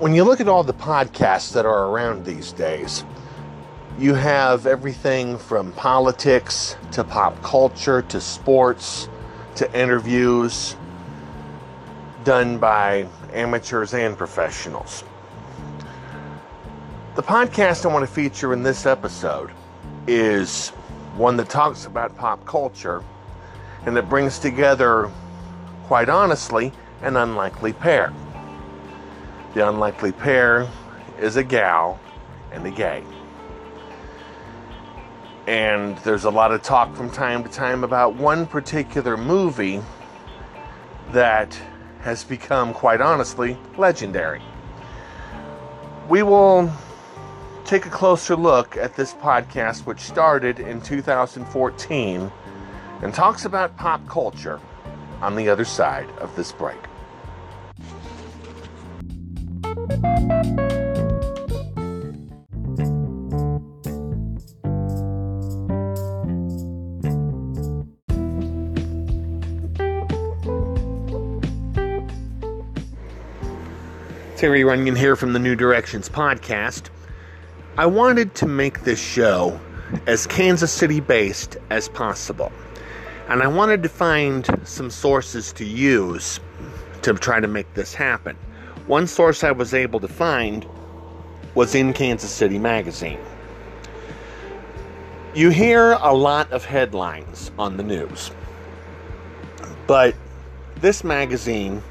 When you look at all the podcasts that are around these days, you have everything from politics to pop culture to sports to interviews done by amateurs and professionals. The podcast I want to feature in this episode is one that talks about pop culture and that brings together, quite honestly, an unlikely pair. The unlikely pair is a gal and a gay. And there's a lot of talk from time to time about one particular movie that has become, quite honestly, legendary. We will take a closer look at this podcast, which started in 2014 and talks about pop culture on the other side of this break. Terry Runyon here from the New Directions Podcast. I wanted to make this show as Kansas City-based as possible. And I wanted to find some sources to use to try to make this happen. One source I was able to find was in Kansas City Magazine. You hear a lot of headlines on the news, but this magazine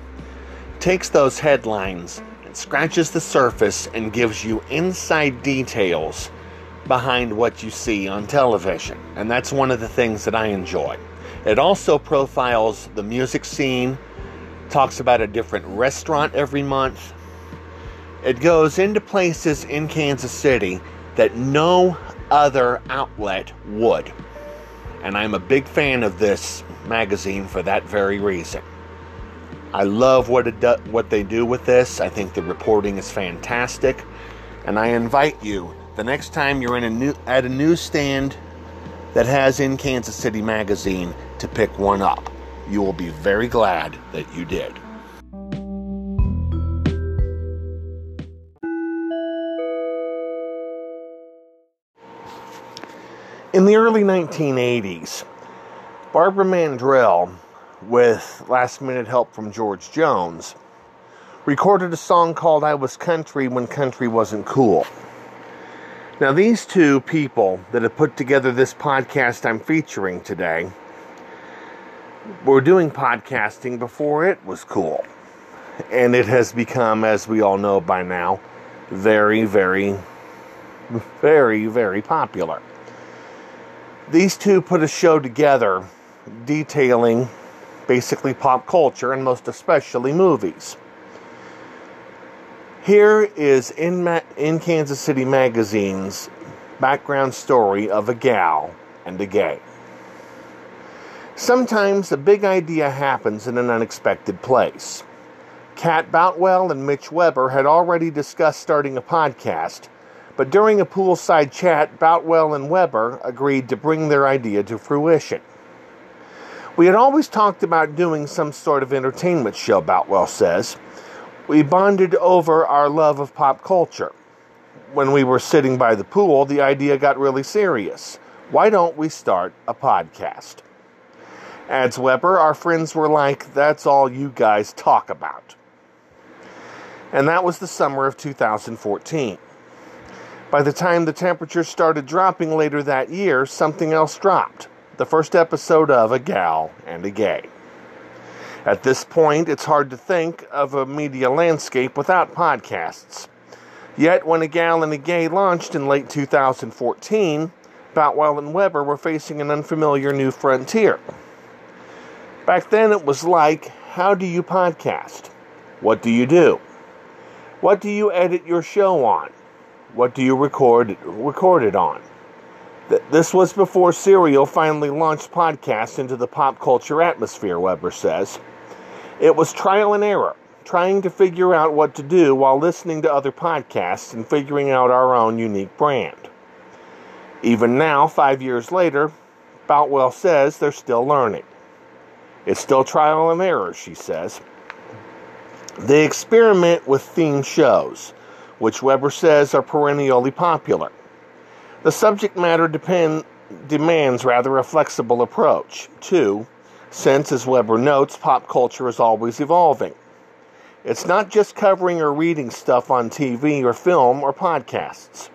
takes those headlines and scratches the surface and gives you inside details behind what you see on television. And that's one of the things that I enjoy. It also profiles the music scene, talks about a different restaurant every month. It goes into places in Kansas City that no other outlet would. And I'm a big fan of this magazine for that very reason. I love what they do with this. I think the reporting is fantastic. And I invite you, the next time you're at a newsstand that has in Kansas City Magazine, to pick one up. You will be very glad that you did. In the early 1980s, Barbara Mandrell, with last-minute help from George Jones, recorded a song called I Was Country When Country Wasn't Cool. Now, these two people that have put together this podcast I'm featuring today were doing podcasting before it was cool. And it has become, as we all know by now, very, very, very, very popular. These two put a show together detailing basically pop culture and most especially movies. Here is in Kansas City Magazine's background story of a gal and a gay. Sometimes a big idea happens in an unexpected place. Kat Boutwell and Mitch Weber had already discussed starting a podcast, but during a poolside chat, Boutwell and Weber agreed to bring their idea to fruition. We had always talked about doing some sort of entertainment show, Boutwell says. We bonded over our love of pop culture. When we were sitting by the pool, the idea got really serious. Why don't we start a podcast? Adds Weber, our friends were like, that's all you guys talk about. And that was the summer of 2014. By the time the temperature started dropping later that year, something else dropped. The first episode of A Gal and a Gay. At this point, it's hard to think of a media landscape without podcasts. Yet, when A Gal and a Gay launched in late 2014, Boutwell and Weber were facing an unfamiliar new frontier. Back then, it was like, how do you podcast? What do you do? What do you edit your show on? What do you record it on? This was before Serial finally launched podcasts into the pop culture atmosphere, Weber says. It was trial and error, trying to figure out what to do while listening to other podcasts and figuring out our own unique brand. Even now, 5 years later, Boutwell says they're still learning. It's still trial and error, she says. They experiment with theme shows, which Weber says are perennially popular. The subject matter demands rather a flexible approach, too, since, as Weber notes, pop culture is always evolving. It's not just covering or reading stuff on TV or film or podcasts.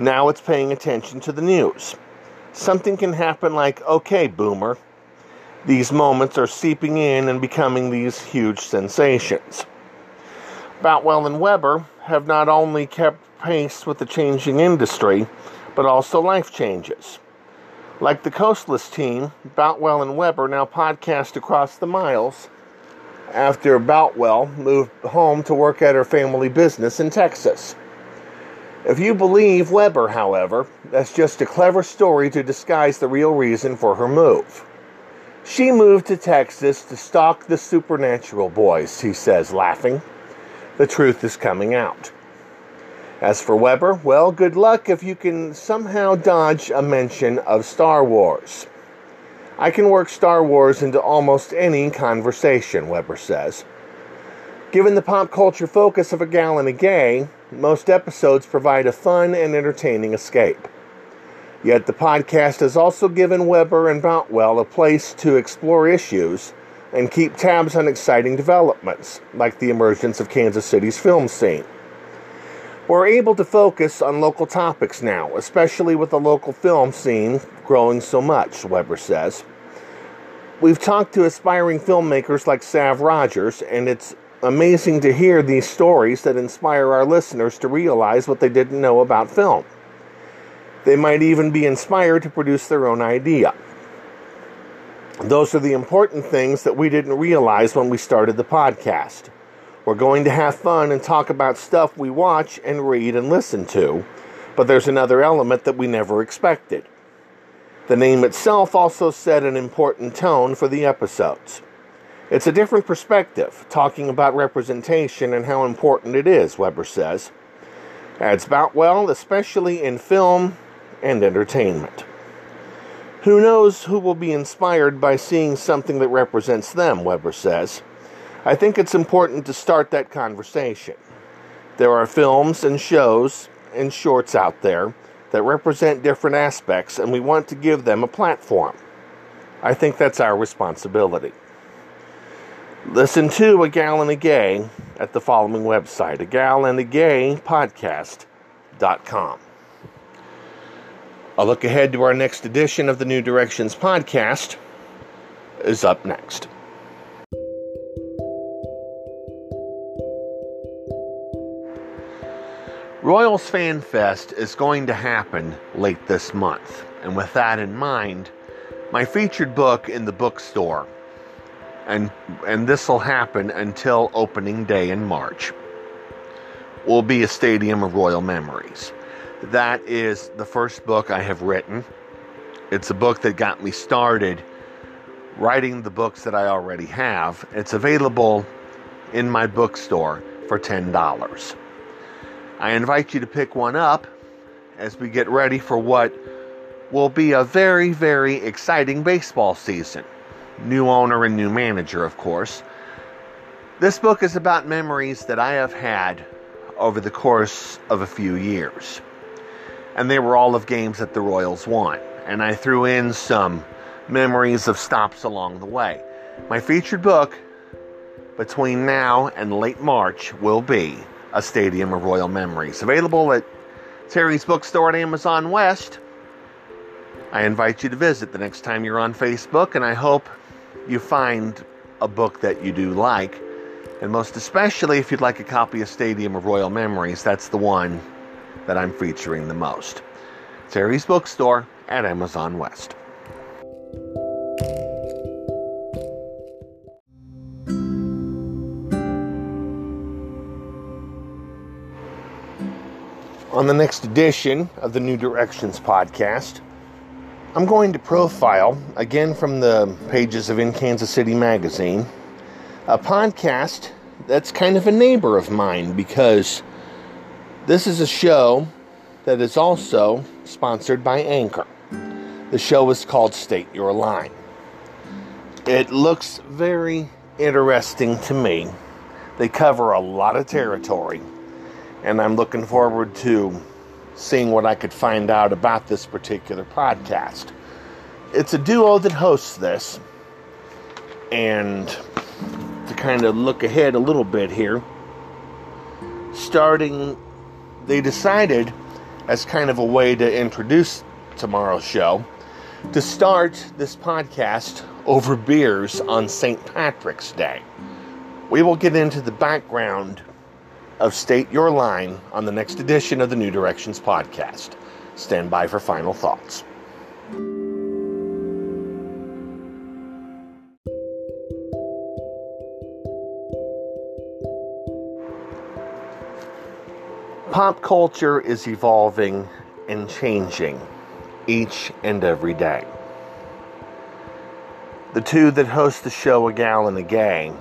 Now it's paying attention to the news. Something can happen like, okay, boomer. These moments are seeping in and becoming these huge sensations. Boutwell and Weber have not only kept pace with the changing industry, but also life changes. Like the Coastless team, Boutwell and Weber now podcast across the miles after Boutwell moved home to work at her family business in Texas. If you believe Weber, however, that's just a clever story to disguise the real reason for her move. She moved to Texas to stalk the supernatural boys, he says, laughing. The truth is coming out. As for Weber, well, good luck if you can somehow dodge a mention of Star Wars. I can work Star Wars into almost any conversation, Weber says. Given the pop culture focus of A Gal and a Gay, most episodes provide a fun and entertaining escape. Yet the podcast has also given Weber and Boutwell a place to explore issues and keep tabs on exciting developments, like the emergence of Kansas City's film scene. We're able to focus on local topics now, especially with the local film scene growing so much, Weber says. We've talked to aspiring filmmakers like Sav Rogers, and it's amazing to hear these stories that inspire our listeners to realize what they didn't know about film. They might even be inspired to produce their own idea. Those are the important things that we didn't realize when we started the podcast. We're going to have fun and talk about stuff we watch and read and listen to, but there's another element that we never expected. The name itself also set an important tone for the episodes. It's a different perspective, talking about representation and how important it is, Weber says. Adds Boutwell, especially in film and entertainment. Who knows who will be inspired by seeing something that represents them, Weber says. I think it's important to start that conversation. There are films and shows and shorts out there that represent different aspects, and we want to give them a platform. I think that's our responsibility. Listen to A Gal and a Gay at the following website, agalandagaypodcast.com. A look ahead to our next edition of the New Directions Podcast is up next. Royals Fan Fest is going to happen late this month, and with that in mind, my featured book in the bookstore, and this will happen until opening day in March, will be A Stadium of Royal Memories. That is the first book I have written. It's a book that got me started writing the books that I already have. It's available in my bookstore for $10. I invite you to pick one up as we get ready for what will be a very, very exciting baseball season. New owner and new manager, of course. This book is about memories that I have had over the course of a few years. And they were all of games that the Royals won. And I threw in some memories of stops along the way. My featured book between now and late March will be A Stadium of Royal Memories. Available at Terry's Bookstore at Amazon West. I invite you to visit the next time you're on Facebook, and I hope you find a book that you do like, and most especially if you'd like a copy of Stadium of Royal Memories. That's the one that I'm featuring the most. Terry's Bookstore at Amazon West. On the next edition of the New Directions Podcast, I'm going to profile, again from the pages of In Kansas City Magazine, a podcast that's kind of a neighbor of mine, because this is a show that is also sponsored by Anchor. The show is called State Your Line. It looks very interesting to me They cover a lot of territory, and I'm looking forward to seeing what I could find out about this particular podcast. It's a duo that hosts this, and to kind of look ahead a little bit here, they decided, as kind of a way to introduce tomorrow's show, to start this podcast over beers on St. Patrick's Day. We will get into the background of State Your Line on the next edition of the New Directions Podcast. Stand by for final thoughts. Pop culture is evolving and changing each and every day. The two that host the show, A Gal and a Gay,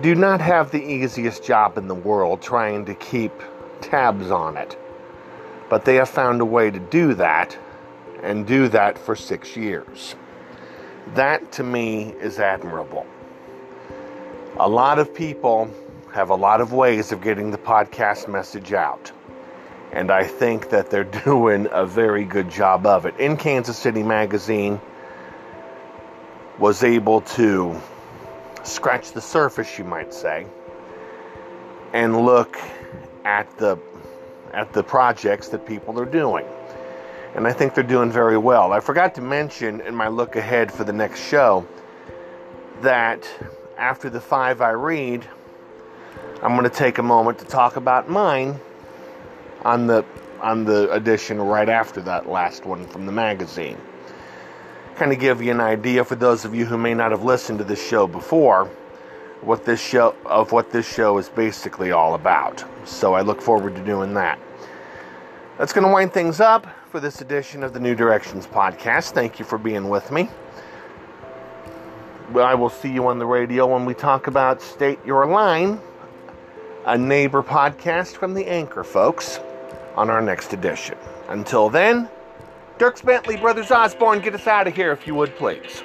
do not have the easiest job in the world trying to keep tabs on it, but they have found a way to do that, and do that for 6 years. That, to me, is admirable. A lot of people have a lot of ways of getting the podcast message out, and I think that they're doing a very good job of it. In Kansas City Magazine was able to scratch the surface, you might say, and look at the projects that people are doing. And I think they're doing very well. I forgot to mention in my look ahead for the next show that after the 5 I read, I'm going to take a moment to talk about mine on the edition right after that last one from the magazine. Kind of give you an idea, for those of you who may not have listened to this show before, what this show is basically all about. So I look forward to doing that. That's going to wind things up for this edition of the New Directions Podcast. Thank you for being with me. I will see you on the radio when we talk about State Your Line, a neighbor podcast from the Anchor folks, on our next edition. Until then, Dierks Bentley, Brothers Osborne, get us out of here if you would, please.